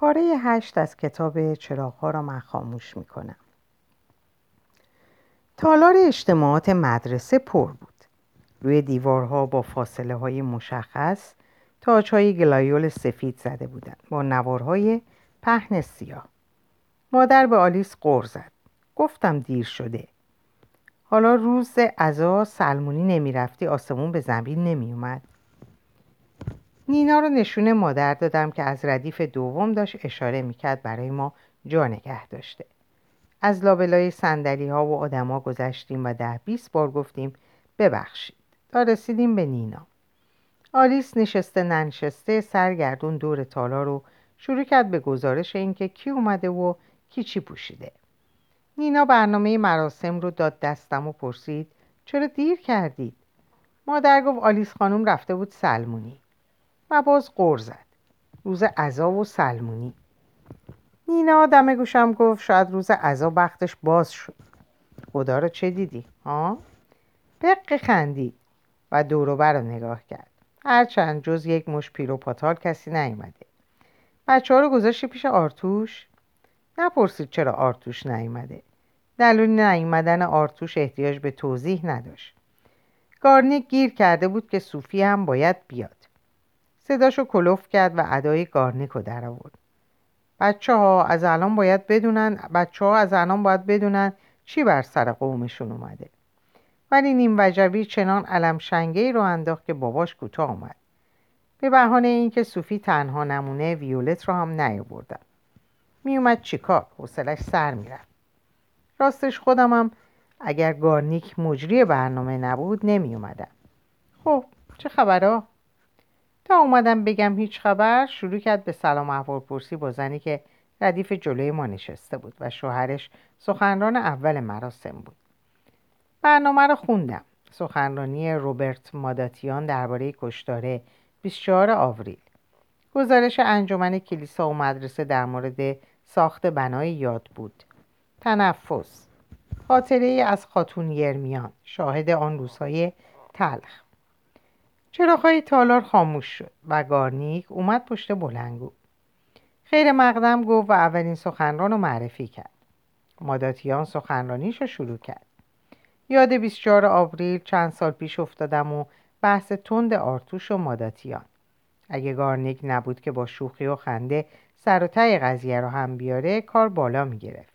پاره 8 از کتاب چراغهارا من خاموش می کنم. تالار اجتماعات مدرسه پر بود. روی دیوارها با فاصله های مشخص تاج‌های گلایول سفید زده بودند با نوارهای پهن سیاه. مادر به آلیس غر زد. گفتم دیر شده. حالا روز عزا سلمونی نمی رفتی آسمون به زمین نمی اومد. نینا رو نشونه مادر دادم که از ردیف دوم داشت اشاره میکرد برای ما جا نگه داشته. از لابلای صندلی ها و آدم ها گذشتیم و 10-20 بار گفتیم ببخشید. تا رسیدیم به نینا. آلیس نشسته ننشسته سرگردون دور تالار رو شروع کرد به گزارش اینکه کی اومده و کی چی پوشیده. نینا برنامه مراسم رو داد دستم و پرسید چرا دیر کردید؟ مادر گفت آلیس خانم رفته بود سلمونی و باز غر زد. روز عزا و سلمونی. نینا دم گوشم گفت شاید روز عزا بختش باز شد. خدا رو چه دیدی؟ ها؟ بق خندید و دوروبر رو نگاه کرد. هرچند جز یک مش پیرو پاتال کسی نیومده. بچه ها رو گذاشتی پیش آرتوش؟ نپرسید چرا آرتوش نیومده. دلیل نیومدن آرتوش احتیاج به توضیح نداشت. گارنیک گیر کرده بود که صوفی هم باید بیاد. صداشو کلوف کرد و ادای گارنیک رو در آورد. بچه ها از الان باید بدونن چی بر سر قومشون اومده. ولی نیم وجبی چنان علم شنگه‌ای رو انداخت که باباش کوتاه اومد. به بهانه اینکه صوفی تنها نمونه ویولت رو هم نیاوردن. می اومد چیکار؟ حوصله‌اش سر میرفت. راستش خودمم اگر گارنیک مجری برنامه نبود نمی اومدم. خب چه خبرها؟ تا اومدم بگم هیچ خبر، شروع کرد به سلام احوالپرسی با زنی که ردیف جلوی ما نشسته بود و شوهرش سخنران اول مراسم بود. برنامه رو خوندم. سخنرانی روبرت ماداتیان درباره کشتار 24 آوریل. گزارش انجمن کلیسا و مدرسه در مورد ساخت بنای یاد بود. تنفس. خاطره‌ای از خاتون یرمیان، شاهد آن روزهای تلخ. چراغ‌های تالار خاموش شد و گارنیک اومد پشت بلندگو. خیر مقدم گفت و اولین سخنران رو معرفی کرد. ماداتیان سخنرانیش رو شروع کرد. یاد 24 آوریل چند سال پیش افتادم و بحث تند آرتوش و ماداتیان. اگه گارنیک نبود که با شوخی و خنده سر و ته قضیه رو هم بیاره کار بالا می گرفت.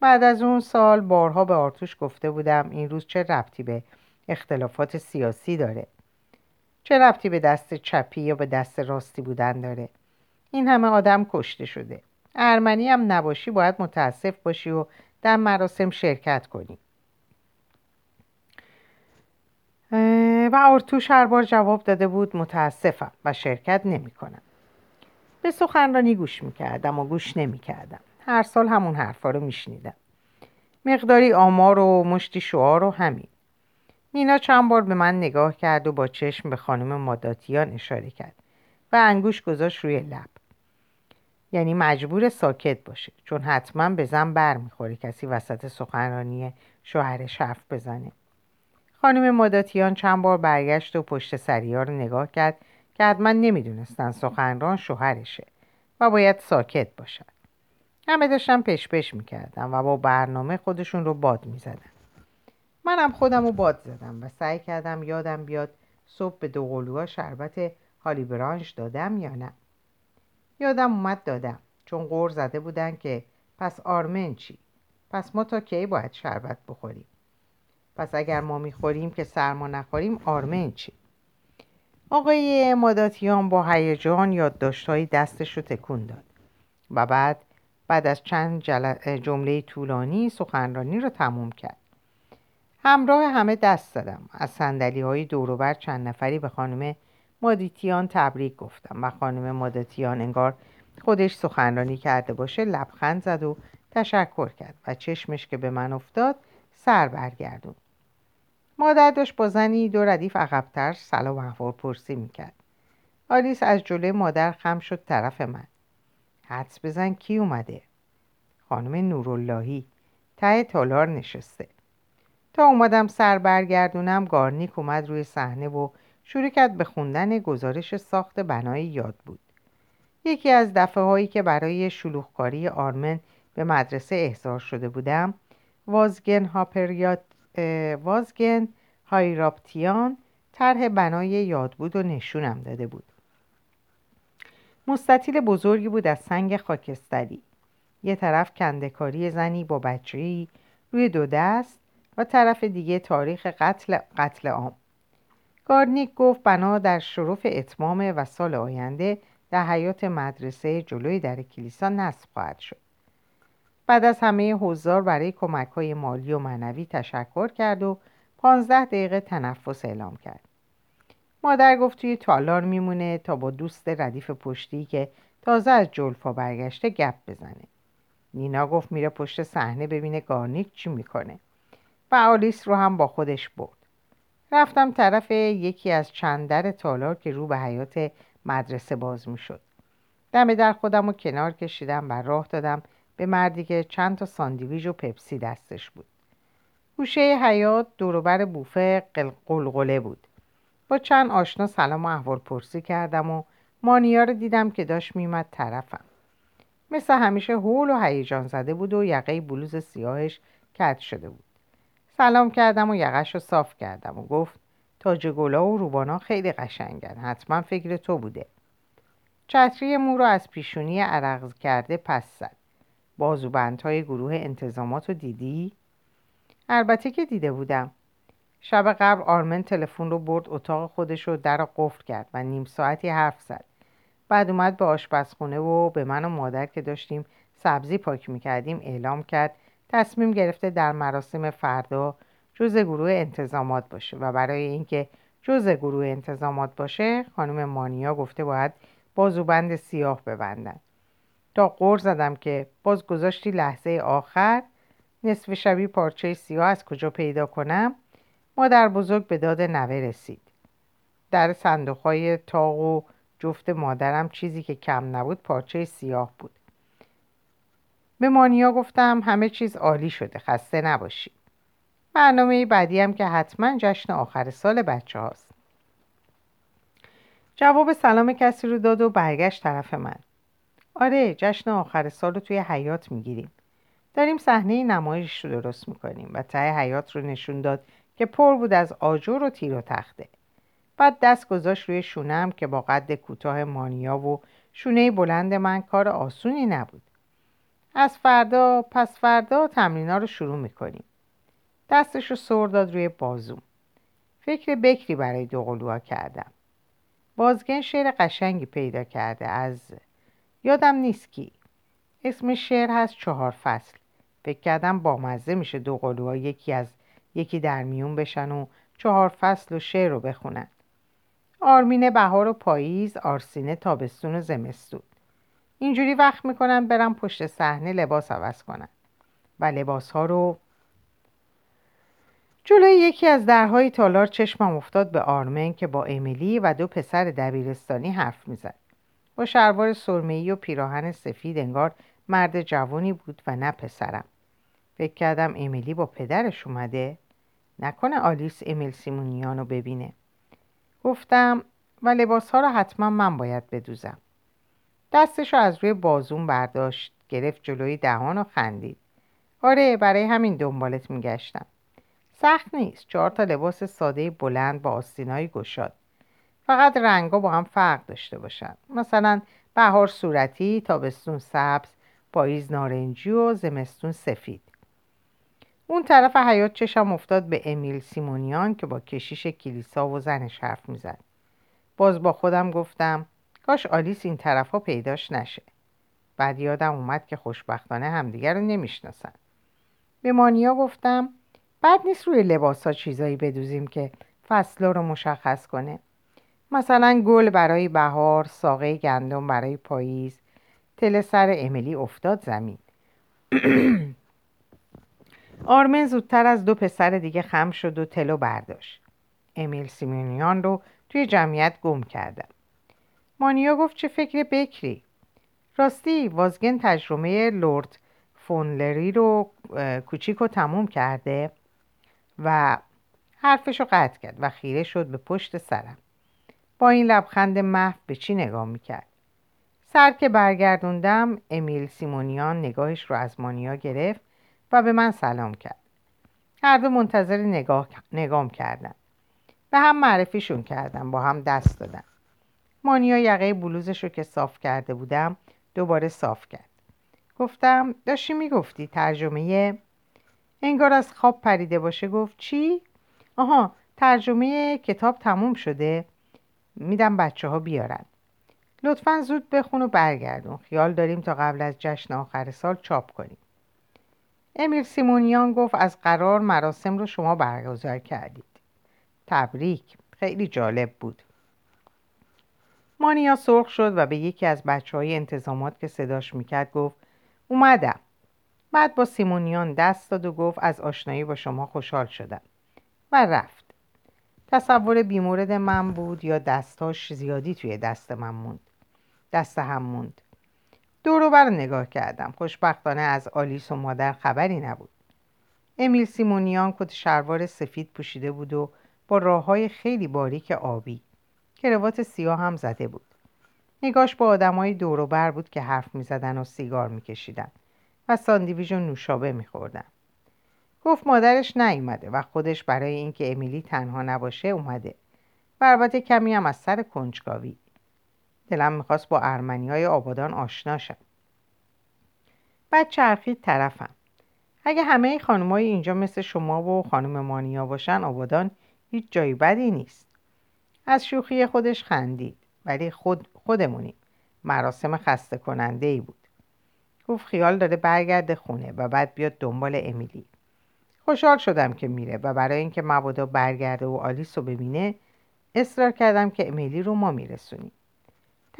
بعد از اون سال بارها به آرتوش گفته بودم این روز چه ربطی به اختلافات سیاسی داره. چه ربطی به دست چپی یا به دست راستی بودن داره. این همه آدم کشته شده. ارمنی هم نباشی باید متاسف باشی و در مراسم شرکت کنی. و آرتوش هر بار جواب داده بود متاسفم و شرکت نمی کنم. به سخنرانی گوش می کردم و گوش نمی کردم. هر سال همون حرفا رو می شنیدم. مقداری آمار و مشتی شعار و همین. نینا چند بار به من نگاه کرد و با چشم به خانم ماداتیان اشاره کرد و انگوش گذاشت روی لب. یعنی مجبور ساکت باشه چون حتما به زن بر می خوره کسی وسط سخنرانی شوهرش حرف بزنه. خانم ماداتیان چند بار برگشت و پشت سریا رو نگاه کرد که حتما نمیدونستن سخنران شوهرشه و باید ساکت باشن. همه داشتن پش پش میکردن و با برنامه خودشون رو باد میزدن. منم خودم رو باد زدم و سعی کردم یادم بیاد صبح به دوقلوها شربت هالی برانش دادم یا نه. یادم اومد دادم چون غر زده بودن که پس آرمن چی؟ پس ما تا کی باید شربت بخوریم؟ پس اگر ما میخوریم که سرما نخوریم آرمن چی؟ آقای ماداتیان با هیجان یادداشت‌های دستش رو تکون داد و بعد از چند جمله طولانی سخنرانی رو تموم کرد. همراه همه دست زدم. از صندلی‌های دور و بر چند نفری به خانم ماداتیان تبریک گفتم و خانم ماداتیان انگار خودش سخنرانی کرده باشه لبخند زد و تشکر کرد و چشمش که به من افتاد سر برگردون. مادر داشت با زنی 2 ردیف عقب‌تر سلام احوالپرسی میکرد. آلیس از جلوی مادر خم شد طرف من. حدس بزن کی اومده؟ خانم نوراللهی ته تالار نشسته. تا اومدم سر برگردونم گارنیک اومد روی صحنه و شروع کرد به خوندن گزارش ساخت بنای یاد بود. یکی از دفعه‌هایی که برای شلوغکاری آرمن به مدرسه احضار شده بودم، وازگن هایرابتیان طرح بنای یادبود و نشونم داده بود. مستطیل بزرگی بود از سنگ خاکستری، یه طرف کنده‌کاری زنی با بچه‌ای روی دو دست و طرف دیگه تاریخ قتل عام. گارنیک گفت بنا در شرف اتمام و سال آینده در حیات مدرسه جلوی در کلیسا نصب خواهد شد. بعد از همه حضار برای کمک‌های مالی و معنوی تشکر کرد و 15 دقیقه تنفس اعلام کرد. مادر گفت توی تالار میمونه تا با دوست ردیف پشتی که تازه از جلفا برگشته گپ بزنه. نینا گفت میره پشت صحنه ببینه گارنیک چی میکنه و آلیس رو هم با خودش برد. رفتم طرف یکی از چند در تالار که رو به حیات مدرسه باز میشد. دم در خودم رو کنار کشیدم و راه دادم به مردی که چند تا ساندویچ و پپسی دستش بود. گوشه حیات دوروبر بوفه قلقله بود. با چند آشنا سلام و احوالپرسی کردم و مانیا رو دیدم که داشت میمد طرفم. مثل همیشه هول و هیجان زده بود و یقه بلوز سیاهش کج شده بود. سلام کردم و یقه‌ش رو صاف کردم و گفت تاج گلا و روبانا خیلی قشنگن، حتما فکر تو بوده. چتری مو رو از پیشونی عرق کرده پس زد. بازوبندهای گروه انتظامات رو دیدی؟ البته که دیده بودم. شب قبل آرمن تلفن رو برد اتاق خودش و در قفل کرد و نیم ساعتی حرف زد. بعد اومد به آشپزخونه و به من و مادر که داشتیم سبزی پاک میکردیم اعلام کرد تصمیم گرفته در مراسم فردا جزء گروه انتظامات باشه و برای اینکه جزء گروه انتظامات باشه خانم مانیا گفته باید بازوبند سیاه ببندن. تا غر زدم که باز گذاشتی لحظه آخر، نصف شبی پارچه سیاه از کجا پیدا کنم؟ مادر بزرگ به داد نوه رسید. در صندوقهای تاق و جفت مادرم چیزی که کم نبود پارچه سیاه بود. به مانیا گفتم همه چیز عالی شده، خسته نباشی. برنامه بعدی هم که حتما جشن آخر سال بچه هاست. جواب سلام کسی رو داد و برگشت طرف من. آره، جشن آخر سال رو توی حیات میگیریم. داریم صحنه نمایش رو درست میکنیم و ته حیات رو نشون داد که پر بود از آجر و تیر و تخته. بعد دست گذاشت روی شونم که با قد کوتاه مانیا و شونه بلند من کار آسونی نبود. از فردا پس فردا تمرین‌ها رو شروع می‌کنیم. دستش رو سر داد روی بازوم. فکر بکری برای دوقلوها کردم. بازگن شعر قشنگی پیدا کرده از یادم نیست کی. اسم شعر هست 4 فصل. فکر کردم با مزه میشه دوقلوها یکی در میون بشن و 4 فصل و شعر رو بخونن. آرمین بهار و پاییز، آرسینه تابستون و زمستون. اینجوری وقت میکنن برم پشت صحنه لباس عوض کنن و لباس ها رو جلوی یکی از درهای تالار چشمم افتاد به آرمن که با امیلی و 2 پسر دبیرستانی حرف میزد. با شلوار سرمه‌ای و پیراهن سفید انگار مرد جوانی بود و نه پسرم. فکر کردم امیلی با پدرش اومده، نکنه آلیس امیل سیمونیانو ببینه. گفتم و لباس ها رو حتما من باید بدوزم. دستش رو از روی بازوم برداشت، گرفت جلوی دهان و خندید. آره، برای همین دنبالت میگشتم. سخت نیست، 4 تا لباس ساده بلند با آستینای گشاد. فقط رنگا با هم فرق داشته باشن. مثلا بهار صورتی، تابستون سبز، پاییز نارنجی و زمستون سفید. اون طرف حیاط چشم افتاد به امیل سیمونیان که با کشیش کلیسا و زنش حرف میزد. باز با خودم گفتم کاش آلیس این طرف ها پیداش نشه. بعد یادم اومد که خوشبختانه همدیگر رو نمیشناسن. به مانیا گفتم بد نیست روی لباس ها چیزایی بدوزیم که فصلا رو مشخص کنه. مثلا گل برای بهار، ساقه گندم برای پاییز. تله سر امیلی افتاد زمین. آرمن زودتر از 2 پسر دیگه خم شد و تلو برداشت. امیل سیمونیان رو توی جمعیت گم کردم. مانیا گفت چه فکر بکری. راستی وازگن تجربه لورد فونلری رو کوچیکو تموم کرده؟ و حرفشو قطع کرد و خیره شد به پشت سرم. با این لبخند محو به چی نگاه میکرد؟ سر که برگردوندم امیل سیمونیان نگاهش رو از مانیا گرفت و به من سلام کرد. هر دو منتظر نگام کردن. به هم معرفیشون کردم، با هم دست دادن. مانیا یقه بلوزش رو که صاف کرده بودم دوباره صاف کرد. گفتم داشتی میگفتی ترجمه انگار از خواب پریده باشه. گفت چی؟ آها ترجمه کتاب تموم شده، میدم بچه ها بیارن. لطفاً زود بخون و برگردون، خیال داریم تا قبل از جشن آخر سال چاپ کنیم. امیر سیمونیان گفت از قرار مراسم رو شما برگزار کردید، تبریک، خیلی جالب بود. مانیا سرخ شد و به یکی از بچه‌های انتظامات که صداش میکرد گفت اومدم. بعد با سیمونیان دست داد و گفت از آشنایی با شما خوشحال شدم و رفت. تصور بیمورد من بود یا دستاش زیادی توی دست من موند. دست هم موند. دور و بر نگاه کردم. خوشبختانه از آلیس و مادر خبری نبود. امیل سیمونیان کت شلوار سفید پوشیده بود و با راه‌های خیلی باریک آبی. کراوات سیاه هم زده بود. نگاش با آدمای دور و بر بود که حرف می‌زدن و سیگار می‌کشیدن و ساندویچ و نوشابه می‌خوردن. گفت مادرش نیومده و خودش برای اینکه امیلی تنها نباشه اومده و البته کمی هم از سر کنجکاوی. دلم میخواست با ارمنیای آبادان آشنا شم. بعد چرخید طرفم. اگه همه خانمای اینجا مثل شما و خانم مانیا باشن آبادان هیچ جای بدی نیست. از شوخی خودش خندید. ولی خودمونیم. مراسم خسته کننده‌ای بود. گفت خیال داره برگرده خونه و بعد بیاد دنبال امیلی. خوشحال شدم که میره و برای اینکه مبادا برگرده و آلیس رو ببینه اصرار کردم که امیلی رو ما میرسونیم.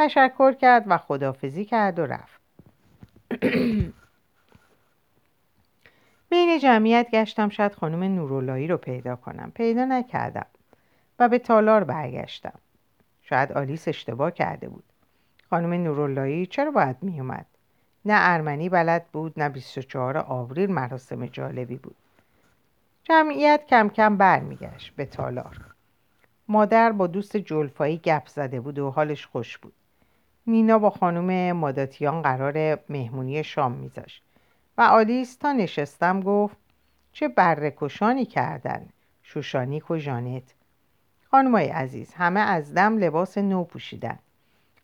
تشکر کرد و خداحافظی کرد و رفت. بین جمعیت گشتم شاید خانم نوراللهی رو پیدا کنم. پیدا نکردم و به تالار برگشتم. شاید آلیس اشتباه کرده بود. خانم نوراللهی چرا باید میومد؟ نه ارمنی بلد بود نه 24 آوریل مراسم جالبی بود. جمعیت کم کم بر میگشت به تالار. مادر با دوست جلفایی گپ زده بود و حالش خوش بود. نینا با خانم ماداتیان قرار مهمونی شام میذاشت و آلیس تا نشستم گفت چه برکشانی کردن شوشانیک و ژانت. خانمای عزیز همه از دم لباس نو پوشیدن،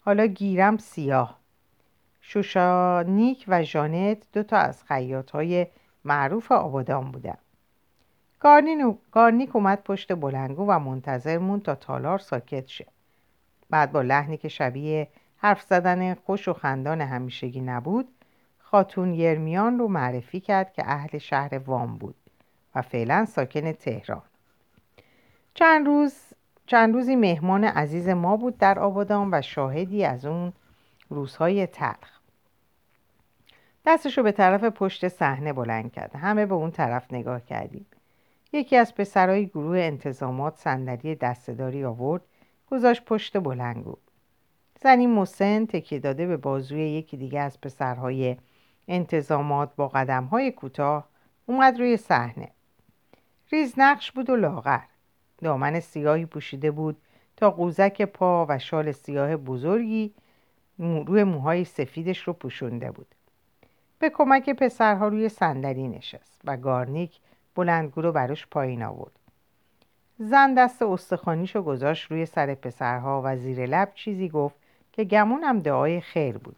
حالا گیرم سیاه. شوشانیک و ژانت دوتا از خیاط‌های معروف آبادان بودن. گارنیک اومد پشت بلنگو و منتظر موند تا تالار ساکت شه. بعد با لحنی که شبیه حرف زدن خوش و خندان همیشگی نبود خاتون یرمیان رو معرفی کرد که اهل شهر وام بود و فعلا ساکن تهران. چند روزی مهمان عزیز ما بود در آبادان و شاهدی از اون روزهای تلخ. دستشو به طرف پشت صحنه بلند کرد. همه به اون طرف نگاه کردیم. یکی از پسرای گروه انتظامات صندلی دسته‌داری آورد، گذاشت پشت بلنگو. زنی مسن تکیه داده به بازوی یکی دیگه از پسرهای انتظامات با قدم‌های کوتاه اومد روی صحنه. ریز نقش بود و لاغر. دامن سیاهی پوشیده بود تا قوزک پا و شال سیاه بزرگی روی موهای سفیدش رو پوشونده بود. به کمک پسرها روی صندلی نشست و گارنیک بلندگو رو براش پایین آورد. زن دست استخوانیشو گذاشت روی سر پسرها و زیر لب چیزی گفت که گمونم دعای خیر بود.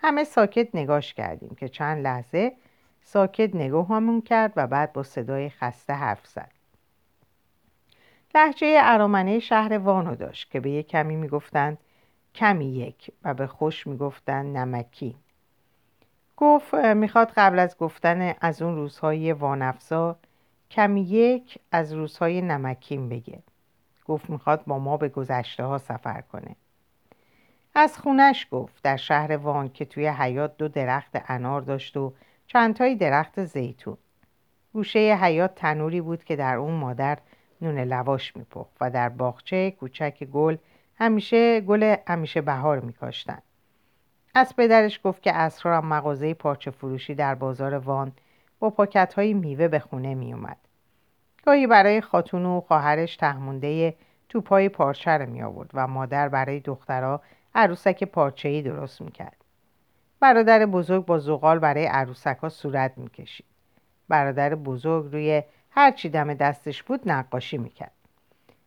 همه ساکت نگاش کردیم که چند لحظه ساکت نگاهمون کرد و بعد با صدای خسته حرف زد. لهجه ارامنه شهر وانو داشت که به یک کمی میگفتن کمی یک و به خوش میگفتن نمکی. گفت میخواد قبل از گفتن از اون روزهای وانفزا کمی یک از روزهای نمکین بگه. گفت میخواد با ما به گذشته ها سفر کنه. از خونش گفت در شهر وان که توی حیاط 2 درخت انار داشت و چند تایی درخت زیتون. گوشه حیاط تنوری بود که در اون مادر نون لواش میپخت و در باغچه کوچک گل همیشه بهار میکاشتن. از پدرش گفت که اسرار مغازه پارچه فروشی در بازار وان با پاکت‌های میوه به خونه می اومد. گاهی برای خاتون و خواهرش تهمونده توپای پارچه رو می آورد و مادر برای دخترها عروسک پارچه‌ای درست میکرد. برادر بزرگ با زغال برای عروسک‌ها صورت میکشید. برادر بزرگ روی هر چی دم دستش بود نقاشی میکرد.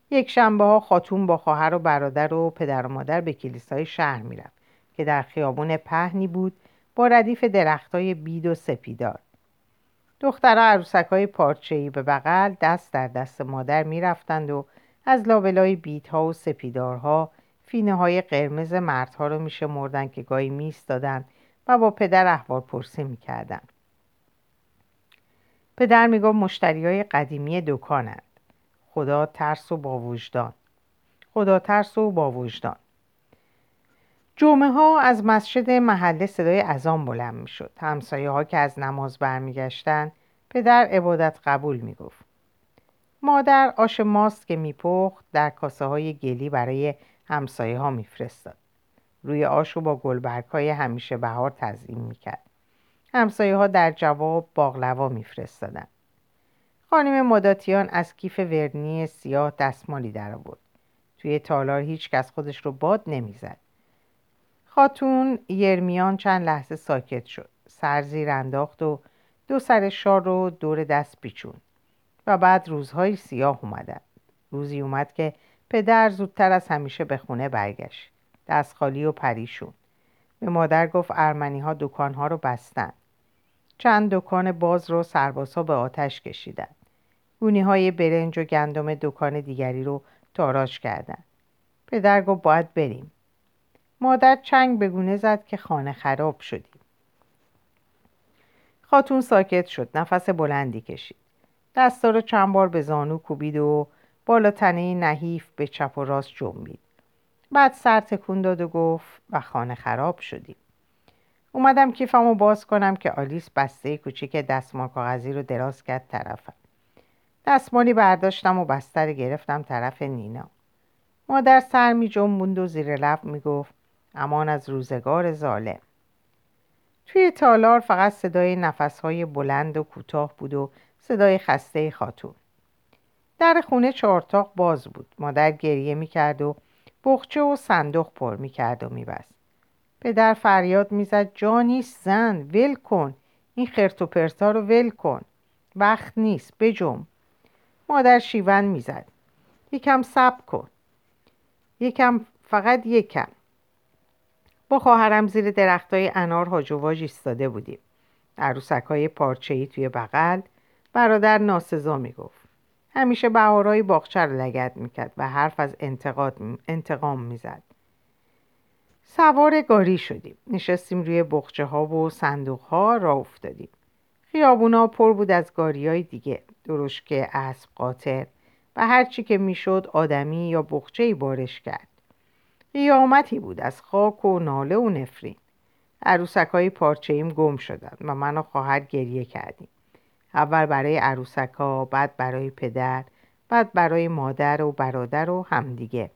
یک شنبه‌ها خاتون با خواهر و برادر و پدر و مادر به کلیسای شهر میرفت که در خیابون پهنی بود با ردیف درختای بید و سپیدار. دخترها عروسک‌های پارچه‌ای به بغل دست در دست مادر میرفتند و از لابلای بیت‌ها و سپیدارها فینه‌های قرمز مردها رو میشمردن که گاهی میایستادن و با پدر احوالپرسی میکردن. پدر میگفت مشتریای قدیمی دکانند. خدا ترس و با وجدان. جمعه ها از مسجد محله صدای اذان بلند می شد. همسایه ها که از نماز برمی گشتن پدر عبادت قبول می گفت. مادر آش ماست که می پخت در کاسه های گلی برای همسایه ها می فرستاد. روی آش رو با گلبرگ های همیشه بهار تزیین می کرد. همسایه ها در جواب باقلوا می فرستادن. خانم مداتیان از کیف ورنی سیاه دستمالی در آورد. توی تالار هیچ کس خودش رو باد نمی زد. خاتون یرمیان چند لحظه ساکت شد. سر زیر انداخت و دو سر شال رو دور دست پیچون و بعد روزهای سیاه اومدن. روزی اومد که پدر زودتر از همیشه به خونه برگشت. دست خالی و پریشون. به مادر گفت ارمنی ها دکانها رو بستن. چند دکان باز رو سربازها به آتش کشیدن. گونی‌های برنج و گندم دکان دیگری رو تاراج کردند. پدر گفت باید بریم. مادر چنگ به گونه زد که خانه خراب شدیم. خاتون ساکت شد. نفس بلندی کشید. دستا رو چند بار به زانو کوبید و بالا تنه نحیف به چپ و راست جنبید. بعد سر تکون داد و گفت و خانه خراب شدیم. اومدم کیفمو باز کنم که آلیس بسته کوچیک دستمال کاغذی رو دراز کرد طرفم. دستمالی برداشتم و بسته رو گرفتم طرف نینا. مادر سر می جنبوند و زیر لب می گفت امان از روزگار ظالم. توی تالار فقط صدای نفسهای بلند و کوتاه بود و صدای خسته خاتون. در خونه چهارتاق باز بود. مادر گریه می کرد و بخچه و صندوق پر می کرد و می بست. پدر فریاد میزد جا نیست زن، ول کن، این خرت و پرتا رو ول کن، وقت نیست، بجنب. مادر شیون میزد یکم صبر کن، یکم، فقط یکم. با خواهرم زیر درختای انار هاج و واج ایستاده بودیم. عروسک‌های پارچه‌ای توی بغل. برادر ناسزا میگفت. همیشه بهارای باغچه رو لگد میکرد و حرف از انتقام میزد. سوار گاری شدیم. نشستیم روی بخچه ها و صندوق ها را افتادیم. خیابونا پر بود از گاری های دیگه. درشکه، اسب، قاطر و هر چی که میشد آدمی یا بخچه‌ای بارش کرد. قیامتی بود از خاک و ناله و نفرین. عروسک های پارچه‌ایم گم شدند و من و خواهر گریه کردیم. اول برای عروسک ها، بعد برای پدر، بعد برای مادر و برادر و همدیگه.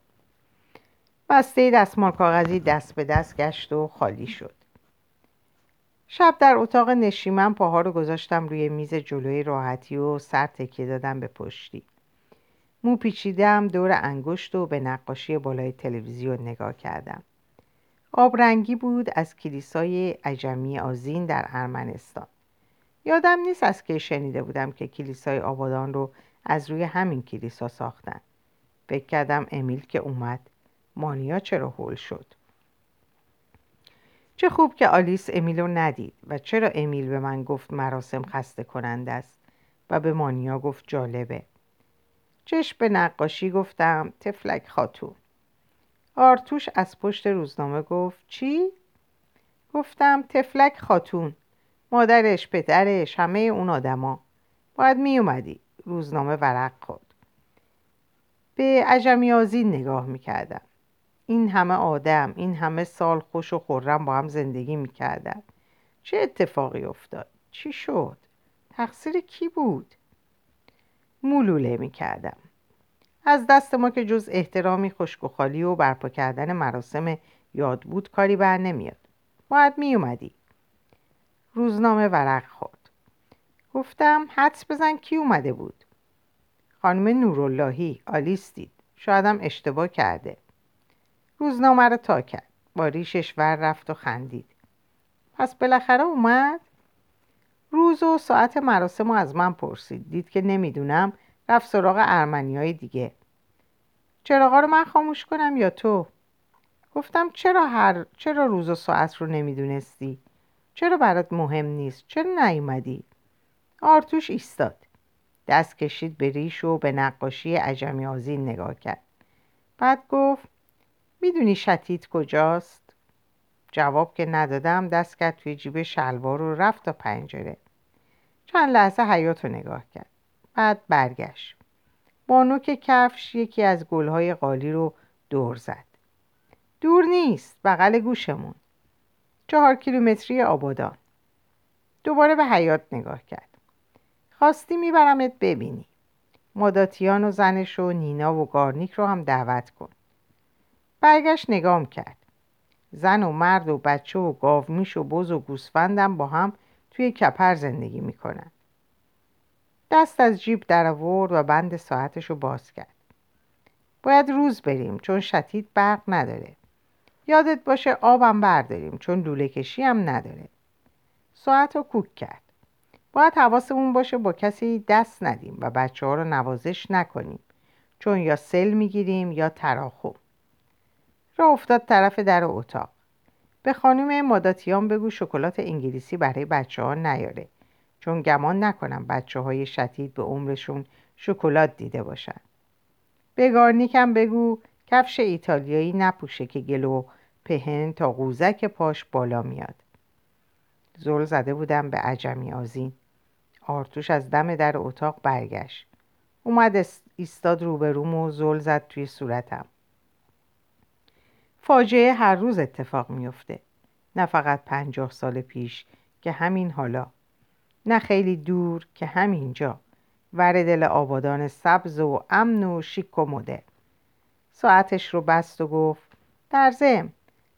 بسته دستمال کاغذی دست به دست گشت و خالی شد. شب در اتاق نشیمن پاها رو گذاشتم روی میز جلوی راحتی و سر تکیه دادم به پشتی. مو پیچیدم دور انگشت و به نقاشی بالای تلویزیون نگاه کردم. آب رنگی بود از کلیسای عجمی آذین در ارمنستان. یادم نیست از کی شنیده بودم که کلیسای آبادان رو از روی همین کلیسا ساختن. فکر کردم امیل که اومد مانیا چرا هول شد. چه خوب که آلیس امیلو ندید و چرا امیل به من گفت مراسم خسته کننده است و به مانیا گفت جالبه. چشم به نقاشی گفتم تفلک خاتون. آرتوش از پشت روزنامه گفت چی؟ گفتم تفلک خاتون، مادرش، پدرش، همه اون آدما. باید می اومدی. روزنامه ورق خورد. به عجمی آذین نگاه می کردم. این همه آدم، این همه سال خوش و خرم با هم زندگی می‌کردند. چه اتفاقی افتاد؟ چی شد؟ تقصیر کی بود؟ ملوله می‌کردم. از دست ما که جز احترامی خشک و خالی و برپا کردن مراسم یاد بود کاری بر نمیاد. باید میومدی. روزنامه ورق خورد. گفتم حدس بزن کی اومده بود. خانم نوراللهی. آلیس دید. شاید هم اشتباه کرده. روزنامه رو تا کرد. با ریشش ور رفت و خندید. پس بالاخره اومد. روز و ساعت مراسمو از من پرسید. دید که نمیدونم، رفت سراغ ارمنیای دیگه. چراغا رو من خاموش کنم یا تو؟ گفتم چرا روز و ساعت رو نمیدونستی؟ چرا برات مهم نیست؟ چرا نیومدی؟ آرتوش ایستاد. دست کشید به ریش و به نقاشی عجمی آذین نگاه کرد. بعد گفت میدونی شتیت کجاست؟ جواب که ندادم، دست کرد توی جیب شلوار و رفت تا پنجره. چند لحظه حیاط رو نگاه کرد. بعد برگشت. با نوک کفش یکی از گلهای قالی رو دور زد. دور نیست، بغل گوشمون. 4 کیلومتری آبادان. دوباره به حیاط نگاه کرد. خواستی میبرمت ببینی. ماداتیان و زنش و نینا و گارنیک رو هم دعوت کن. برگشت نگام کرد. زن و مرد و بچه و گاومیش و بز و گوسفندم با هم توی کپر زندگی میکنن. دست از جیب در آورد و بند ساعتش رو باز کرد. باید روز بریم چون شتیت برق نداره. یادت باشه آبم برداریم چون لوله کشی هم نداره. ساعت رو کوک کرد. باید حواسمون باشه با کسی دست ندیم و بچه ها رو نوازش نکنیم چون یا سل میگیریم یا تراخو. را افتاد طرف در اتاق. به خانم ماداتیان بگو شکلات انگلیسی برای بچه ها نیاره چون گمان نکنم بچه های شتید به عمرشون شکلات دیده باشن. به گارنیکم بگو کفش ایتالیایی نپوشه که گلو پهن تا قوزک پاش بالا میاد. زل زده بودم به عجمی آذین. آرتوش از دم در اتاق برگشت. اومد ایستاد روبروم و زل زد توی صورتم. فاجعه هر روز اتفاق میفته. نه فقط 50 سال پیش که همین حالا. نه خیلی دور که همینجا. ور دل آبادان سبز و امن و شیک و مدرن. ساعتش رو بست و گفت در ضمن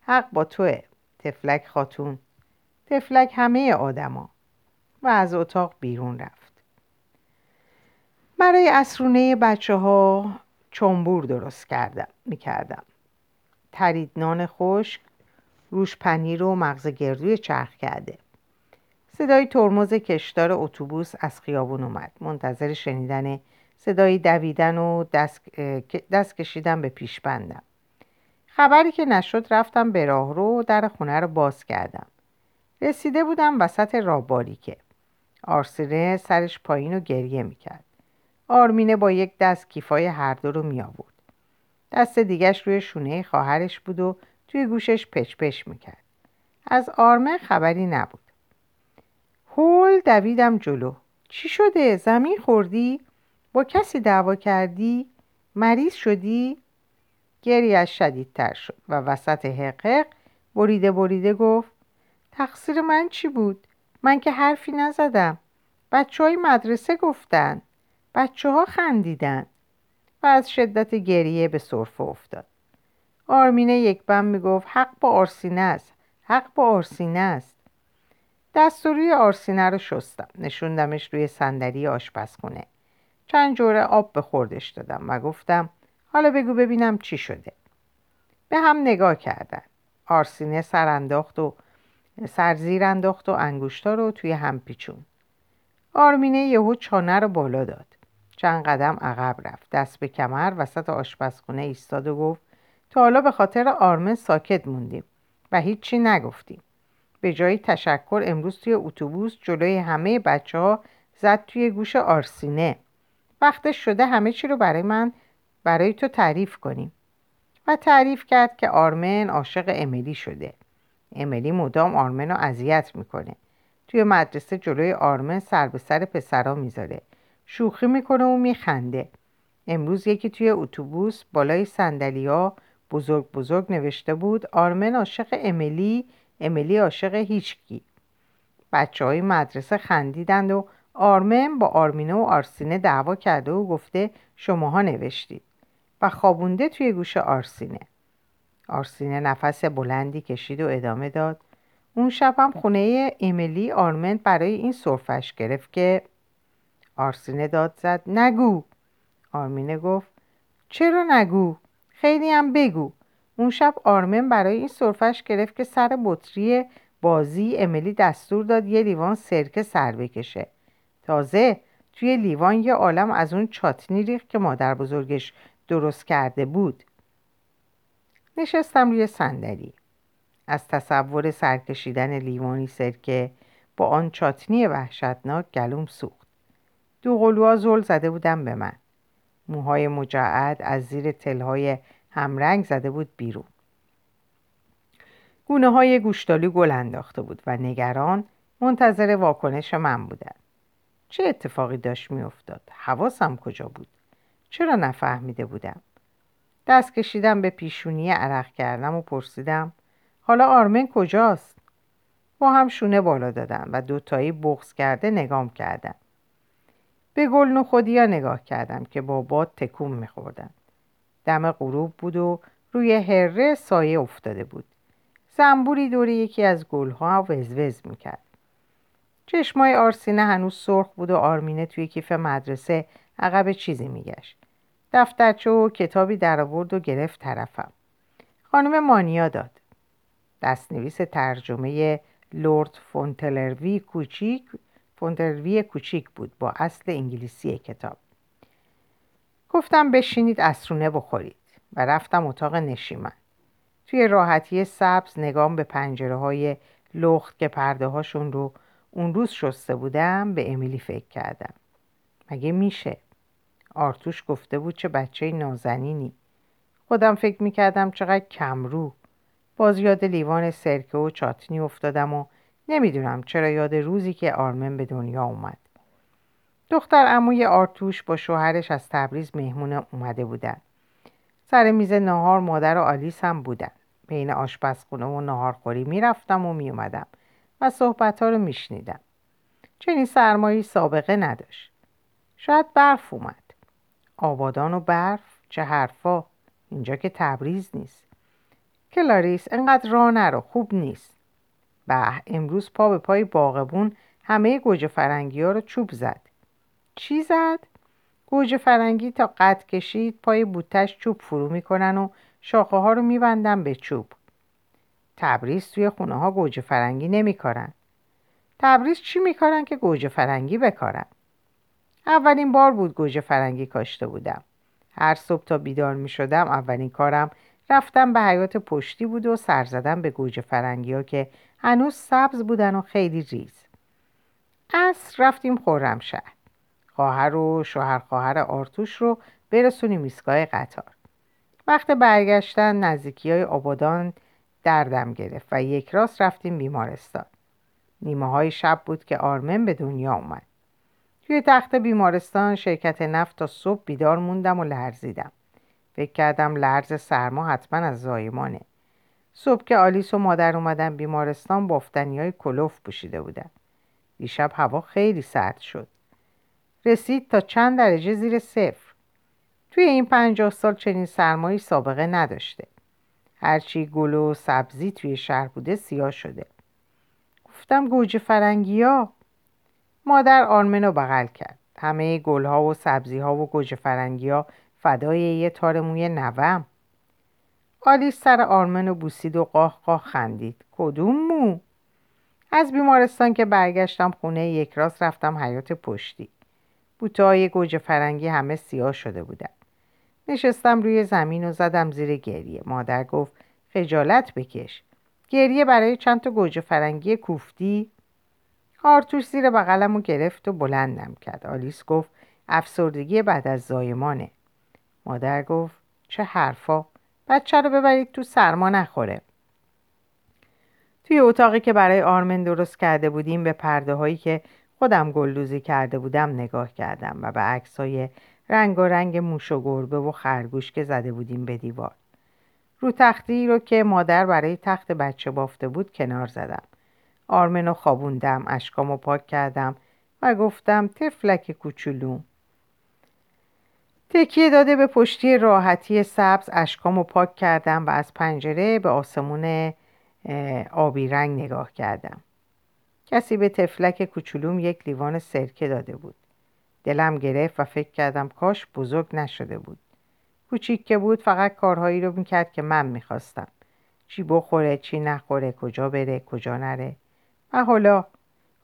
حق با توه تفلک خاتون. تفلک همه آدما. و از اتاق بیرون رفت. برای عصرونه بچه ها چنبور درست میکردم. ترید نان خشک، روش پنیر و مغز گردوی چرخ کرده. صدای ترمز کشتار اتوبوس از خیابون اومد. منتظر شنیدن صدای دویدن و دست کشیدن به پیش بندم. خبری که نشد رفتم به راهرو و در خونه رو باز کردم. رسیده بودم وسط راه باریکه. آرسینه سرش پایین و گریه میکرد. آرمینه با یک دست کیفای هر دو رو می آورد. دست دیگش روی شونه خواهرش بود و توی گوشش پچ میکرد. از آرمن خبری نبود. هول دویدم جلو. چی شده؟ زمین خوردی؟ با کسی دعوا کردی؟ مریض شدی؟ گریه‌اش شدیدتر شد و وسط حقیق بریده گفت تقصیر من چی بود؟ من که حرفی نزدم. بچه‌های مدرسه گفتن. بچه‌ها خندیدن. و از شدت گریه به سرفه افتاد. آرمینه یکبم میگفت حق با آرسینه است. حق با آرسینه است. دست روی آرسینه رو شستم. نشوندمش روی صندلی آشپزخونه. چند جوره آب به خوردش دادم و گفتم حالا بگو ببینم چی شده. به هم نگاه کردن. آرسینه سر زیر انداخت و انگشتا رو توی هم پیچون. آرمینه یهو چانه رو بالا داد. چند قدم عقب رفت. دست به کمر وسط آشپزخونه ایستاد و گفت تا حالا به خاطر آرمن ساکت موندیم و هیچی نگفتیم. به جای تشکر امروز توی اتوبوس جلوی همه بچه‌ها زد توی گوش آرسینه. وقتش شده همه چی رو برای تو تعریف کنیم. و تعریف کرد که آرمن عاشق امیلی شده. امیلی مدام آرمن رو اذیت میکنه. توی مدرسه جلوی آرمن سر به سر پسرا میذاره. شوخی میکنه و میخنده. امروز یکی توی اتوبوس بالای صندلی‌ها بزرگ نوشته بود آرمن عاشق امیلی عاشق هیچکی. بچه‌های مدرسه خندیدند و آرمن با آرمینه و آرسینه دعوا کرده و گفته شماها نوشتید و خوابونده توی گوش آرسینه. آرسینه نفس بلندی کشید و ادامه داد اون شب هم خونه امیلی آرمن برای این سرفش گرفت که آرسینه داد زد نگو. آرمینه گفت چرا نگو؟ خیلی هم بگو. اون شب آرمن برای این سرفش گرفت که سر بطری بازی امیلی دستور داد یه لیوان سرکه سر بکشه. تازه توی لیوان یه عالم از اون چاتنی ریخت که مادر بزرگش درست کرده بود. نشستم روی صندلی. از تصور سرکشیدن لیوانی سرکه با آن چاتنی وحشتناک گلوم سوخت. دو قلوها زل زده بودن به من. موهای مجعد از زیر تلهای همرنگ زده بود بیرون. گونه های گوشتالو گل انداخته بود و نگران منتظر واکنش من بودن. چه اتفاقی داشت می افتاد؟ حواسم کجا بود؟ چرا نفهمیده بودم؟ دست کشیدم به پیشونی عرق کردم و پرسیدم حالا آرمن کجاست؟ با هم شونه بالا دادن و دوتایی بغض کرده نگام کردن. به گلنو خودیا نگاه کردم که با باد تکون می خوردن. دم غروب بود و روی هره سایه افتاده بود. زنبوری دور یکی از گلها وزوز می کرد. چشمای آرسینه هنوز سرخ بود و آرمینه توی کیف مدرسه عقب چیزی می گشت. دفترچه و کتابی در آورد و گرفت طرفم. خانم مانیا داد. دستنویس ترجمه لورد فونتلروی کوچیک بود با اصل انگلیسی کتاب. گفتم بشینید عصرونه بخورید و رفتم اتاق نشیمن. توی راحتی سبز نگام به پنجره‌های لخت که پرده‌هاشون رو اون روز شسته بودم به امیلی فکر کردم. مگه میشه؟ آرتوش گفته بود چه بچه نازنینی. خودم فکر میکردم چقدر کمرو. باز یاد لیوان سرکه و چاتنی افتادم و نمیدونم چرا یاد روزی که آرمن به دنیا اومد. دختر عموی آرتوش با شوهرش از تبریز مهمون اومده بودن. سر میز ناهار مادر و آلیس هم بودن. بین آشپزخونه و ناهارخوری میرفتم و میومدم و صحبت‌ها رو میشنیدم. چنین سرمایی سابقه نداشت. شاید برف اومد. آبادان و برف چه حرفا، اینجا که تبریز نیست. کلاریس انقدر راه نرو، خوب نیست. به امروز پا به پای باغبون همه گوجه فرنگی ها رو چوب زد. چی زد؟ گوجه فرنگی تا قد کشید پای بوتش چوب فرو میکنن و شاخه ها رو میبندن به چوب. تبریز توی خونه ها گوجه فرنگی نمیکارن. تبریز چی میکارن که گوجه فرنگی بکارن؟ اولین بار بود گوجه فرنگی کاشته بودم. هر صبح تا بیدار میشدم اولین کارم رفتم به حیاط پشتی بود و سر زدم به گوجه فرنگی ها که هنوز سبز بودن و خیلی ریز. عصر رفتیم خرمشهر. خواهر و شوهر خواهر آرتوش رو برسونیم ایستگاه قطار. وقت برگشتن نزدیکی‌های آبادان دردم گرفت و یک راست رفتیم بیمارستان. نیمه‌های شب بود که آرمن به دنیا اومد. توی تخت بیمارستان شرکت نفت تا صبح بیدار موندم و لرزیدم. فکر کردم لرز سرما حتما از زایمانه. صبح که آلیس و مادر اومدن بیمارستان بافتنی‌های کلوف پوشیده بودن. دیشب هوا خیلی سرد شد. رسید تا چند درجه زیر صفر. توی این 50 سال چنین سرمایی سابقه نداشته. هرچی گل و سبزی توی شهر بوده سیاه شده. گفتم گوجه فرنگیا. مادر آرمنو بغل کرد. همه گلها و سبزیها و گوجه فرنگیا فدای یه تار موی نوام. آلیس سر آرمنو بوسید و قاه قاه خندید. کدوم مو؟ از بیمارستان که برگشتم خونه یک راست رفتم حیاط پشتی. بوته‌های گوجه فرنگی همه سیاه شده بودن. نشستم روی زمین و زدم زیر گریه. مادر گفت خجالت بکش. گریه برای چند تا گوجه فرنگی کوفتی؟ آرتور زیر بغلمو گرفت و بلندم کرد. آلیس گفت افسردگی بعد از زایمانه. مادر گفت چه حرفا؟ بچه رو ببرید تو سرما نخوره. توی اتاقی که برای آرمن درست کرده بودیم به پرده هایی که خودم گلدوزی کرده بودم نگاه کردم و به عکس‌های رنگارنگ موش و گربه و خرگوش که زده بودیم به دیوار. رو تختی رو که مادر برای تخت بچه بافته بود کنار زدم. آرمنو خوابوندم، اشکامو پاک کردم و گفتم طفلک کوچولو. تکیه داده به پشتی راحتی سبز اشکامو پاک کردم و از پنجره به آسمون آبی رنگ نگاه کردم. کسی به طفلک کوچولوم یک لیوان سرکه داده بود. دلم گرفت و فکر کردم کاش بزرگ نشده بود. کوچیک که بود فقط کارهایی رو میکرد که من میخواستم. چی بخوره، چی نخوره، کجا بره، کجا نره. و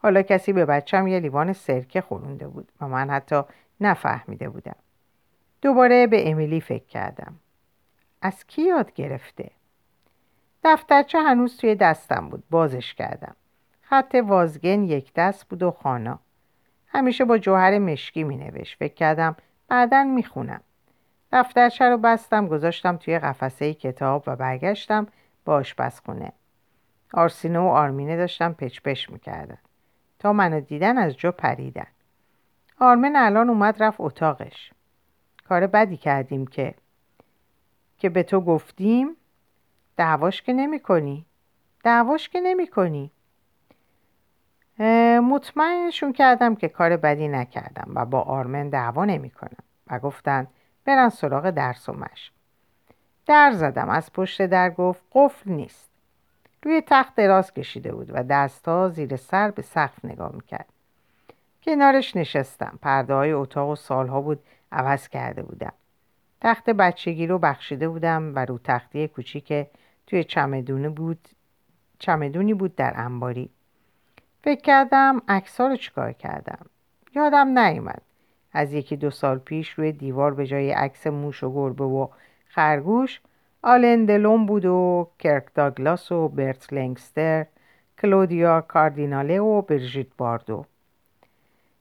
حالا کسی به بچم یه لیوان سرکه خورونده بود و من حتی نفهمیده بودم. دوباره به امیلی فکر کردم. از کی یاد گرفته؟ دفترچه هنوز توی دستم بود. بازش کردم. خط وازگن یک دست بود و خانا. همیشه با جوهر مشکی می نوشت. فکر کردم بعداً می خونم. دفترچه رو بستم، گذاشتم توی قفسه کتاب و برگشتم با آشپزخونه. آرسینو و آرمینه داشتم پچ‌پچ می‌کردن. تا منو دیدن از جا پریدن. آرمین الان اومد رفت اتاقش. کار بدی کردیم که به تو گفتیم. دعواش که نمی کنی. مطمئنشون کردم که کار بدی نکردم و با آرمین دعوا نمی کنم و گفتن برن سراغ درس و مشق. در زدم. از پشت در گفت قفل نیست. روی تخت دراز کشیده بود و دست‌ها زیر سر به سقف نگاه میکرد. کنارش نشستم. پرده‌های اتاق و سالها بود عوض کرده بودم. تخت بچگی رو بخشیده بودم و رو تختی کوچیک توی چمدونی بود در انباری. فکر کردم عکس‌ها رو چیکار کردم. یادم نیومد. از 1-2 سال پیش روی دیوار به جای عکس موش و گربه و خرگوش آلن دلون بود و کرک داگلاس و برت لنگستر، کلودیا کاردیناله و برژیت باردو.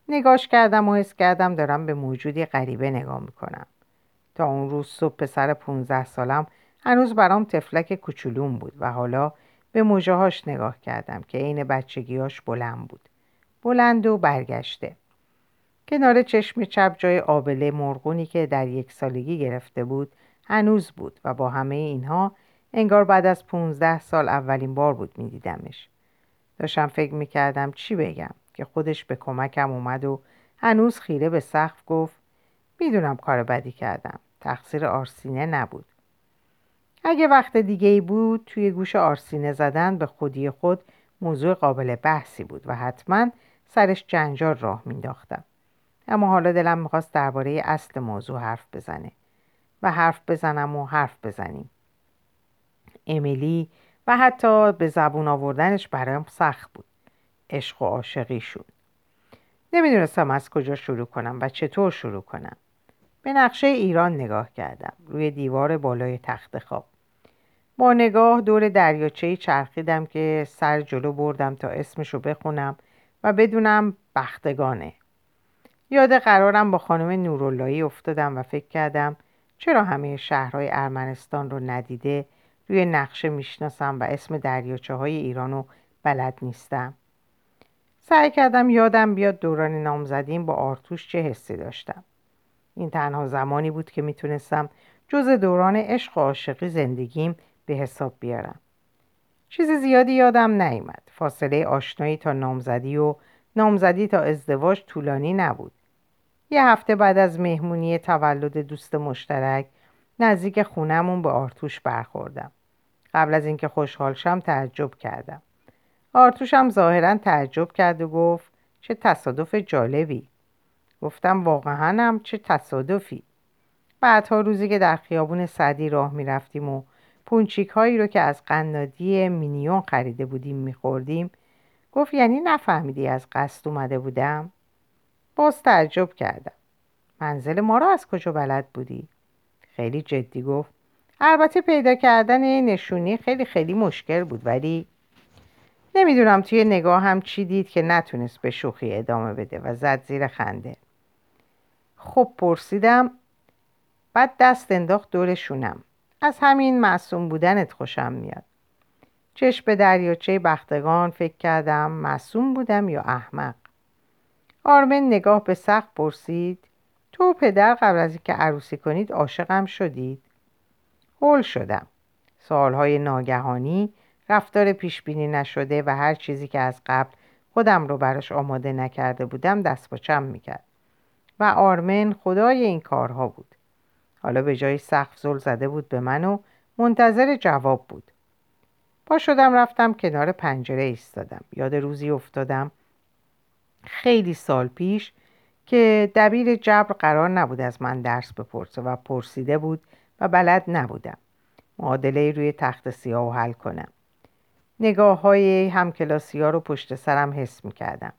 نگاش کردم و حس کردم دارم به موجودی غریبه نگاه میکنم. تا اون روز صبح پسر 15 سالم هنوز برام تفلک کوچولوم بود و حالا به موجهاش نگاه کردم که عین بچگیاش بلند بود. بلند و برگشته. کنار چشم چپ جای آبله مرغونی که در 1 سالگی گرفته بود هنوز بود و با همه اینها انگار بعد از 15 سال اولین بار بود می دیدمش. داشتم فکر می کردم چی بگم که خودش به کمکم اومد و هنوز خیره به سقف گفت می دونم کار بدی کردم. تقصیر آرسینه نبود. اگه وقت دیگه ای بود توی گوش آرسینه زدن به خودی خود موضوع قابل بحثی بود و حتما سرش جنجال راه می انداختم. اما حالا دلم میخواست درباره اصل موضوع حرف بزنیم. امیلی و حتی به زبون آوردنش برایم سخت بود. عشق و عاشقیشون. نمیدونستم از کجا شروع کنم و چطور شروع کنم. به نقشه ایران نگاه کردم. روی دیوار بالای تخت خواب. با نگاه دور دریاچه‌ای چرخیدم که سر جلو بردم تا اسمشو بخونم و بدونم بختگانه. یاد قرارم با خانم نوراللهی افتادم و فکر کردم چرا همه شهرهای ارمنستان رو ندیده روی نقشه میشناسم و اسم دریاچه‌های ایران رو بلد نیستم. سعی کردم یادم بیاد دوران نامزدیم با آرتوش چه حسی داشتم. این تنها زمانی بود که میتونستم جز دوران عشق و عاشقی زندگیم به حساب بیارم. چیز زیادی یادم نیامد. فاصله آشنایی تا نامزدی و نامزدی تا ازدواج طولانی نبود. یه هفته بعد از مهمونی تولد دوست مشترک نزدیک خونمون به آرتوش برخوردم. قبل از اینکه خوشحال شم تعجب کردم. آرتوش هم ظاهراً تعجب کرد و گفت چه تصادف جالبی. گفتم واقعاً هم چه تصادفی. بعدها روزی که در خیابون سعدی راه می رفتیم و پونچیک هایی رو که از قنادی مینیون خریده بودیم می خوردیم گفت یعنی نفهمیدی از قصد اومده بودم؟ باز تعجب کردم. منزل ما را از کجا بلد بودی؟ خیلی جدی گفت البته پیدا کردن نشونی خیلی مشکل بود ولی نمیدونم توی نگاه هم چی دید که نتونست به شوخی ادامه بده و زد زیر خنده. خب پرسیدم. بعد دست انداخت دور شونم. از همین معصوم بودنت خوشم میاد. چشم به دریاچه بختگان فکر کردم. معصوم بودم یا احمق؟ آرمن نگاه به سقف پرسید تو پدر قبل از اینکه عروسی کنید عاشقم شدید؟ هول شدم. سوالهای ناگهانی، رفتار پیشبینی نشده و هر چیزی که از قبل خودم رو براش آماده نکرده بودم دست با چم میکرد و آرمن خدای این کارها بود. حالا به جای سقف زل زده بود به من و منتظر جواب بود. پا شدم رفتم کنار پنجره ایستادم. یاد روزی افتادم خیلی سال پیش که دبیر جبر قرار نبود از من درس بپرسه و پرسیده بود و بلد نبودم معادله روی تخت سیاه رو حل کنم. نگاه های همکلاسی ها رو پشت سرم حس می کردم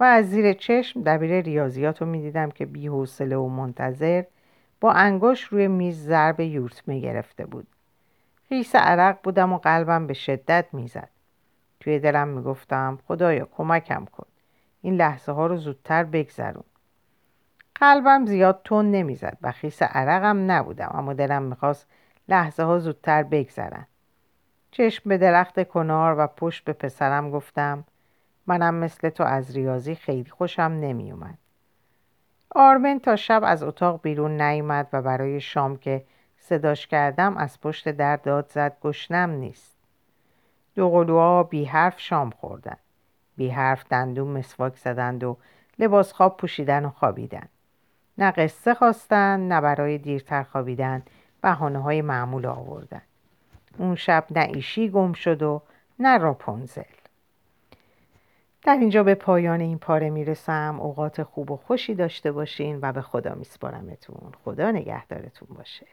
و از زیر چشم دبیر ریاضیات رو می دیدم که بی حوصله و منتظر با انگشت روی میز ضرب یورتمه گرفته بود. خیس عرق بودم و قلبم به شدت می زد. توی دلم می گفتم خدایا کمکم کن. این لحظه ها رو زودتر بگذرون. قلبم زیاد تون نمی زد و خیس عرقم نبودم، اما دلم می خواست لحظه ها زودتر بگذرن. چشم به درخت کنار و پشت به پسرم گفتم منم مثل تو از ریاضی خیلی خوشم نمی اومد. آرمن تا شب از اتاق بیرون نیامد و برای شام که صداش کردم از پشت در داد زد گشنم نیست. دو قلوها بی حرف شام خوردن، بی حرف دندون مسواک زدند و لباس خواب پوشیدن و خوابیدن. نه قصه خواستن نه برای دیرتر خوابیدن بهانه‌های معمول آوردن. اون شب نه ایشی گم شد و نه راپونزل. در اینجا به پایان این پاره میرسم. اوقات خوب و خوشی داشته باشین و به خدا میسپارمتون. خدا نگهدارتون باشه.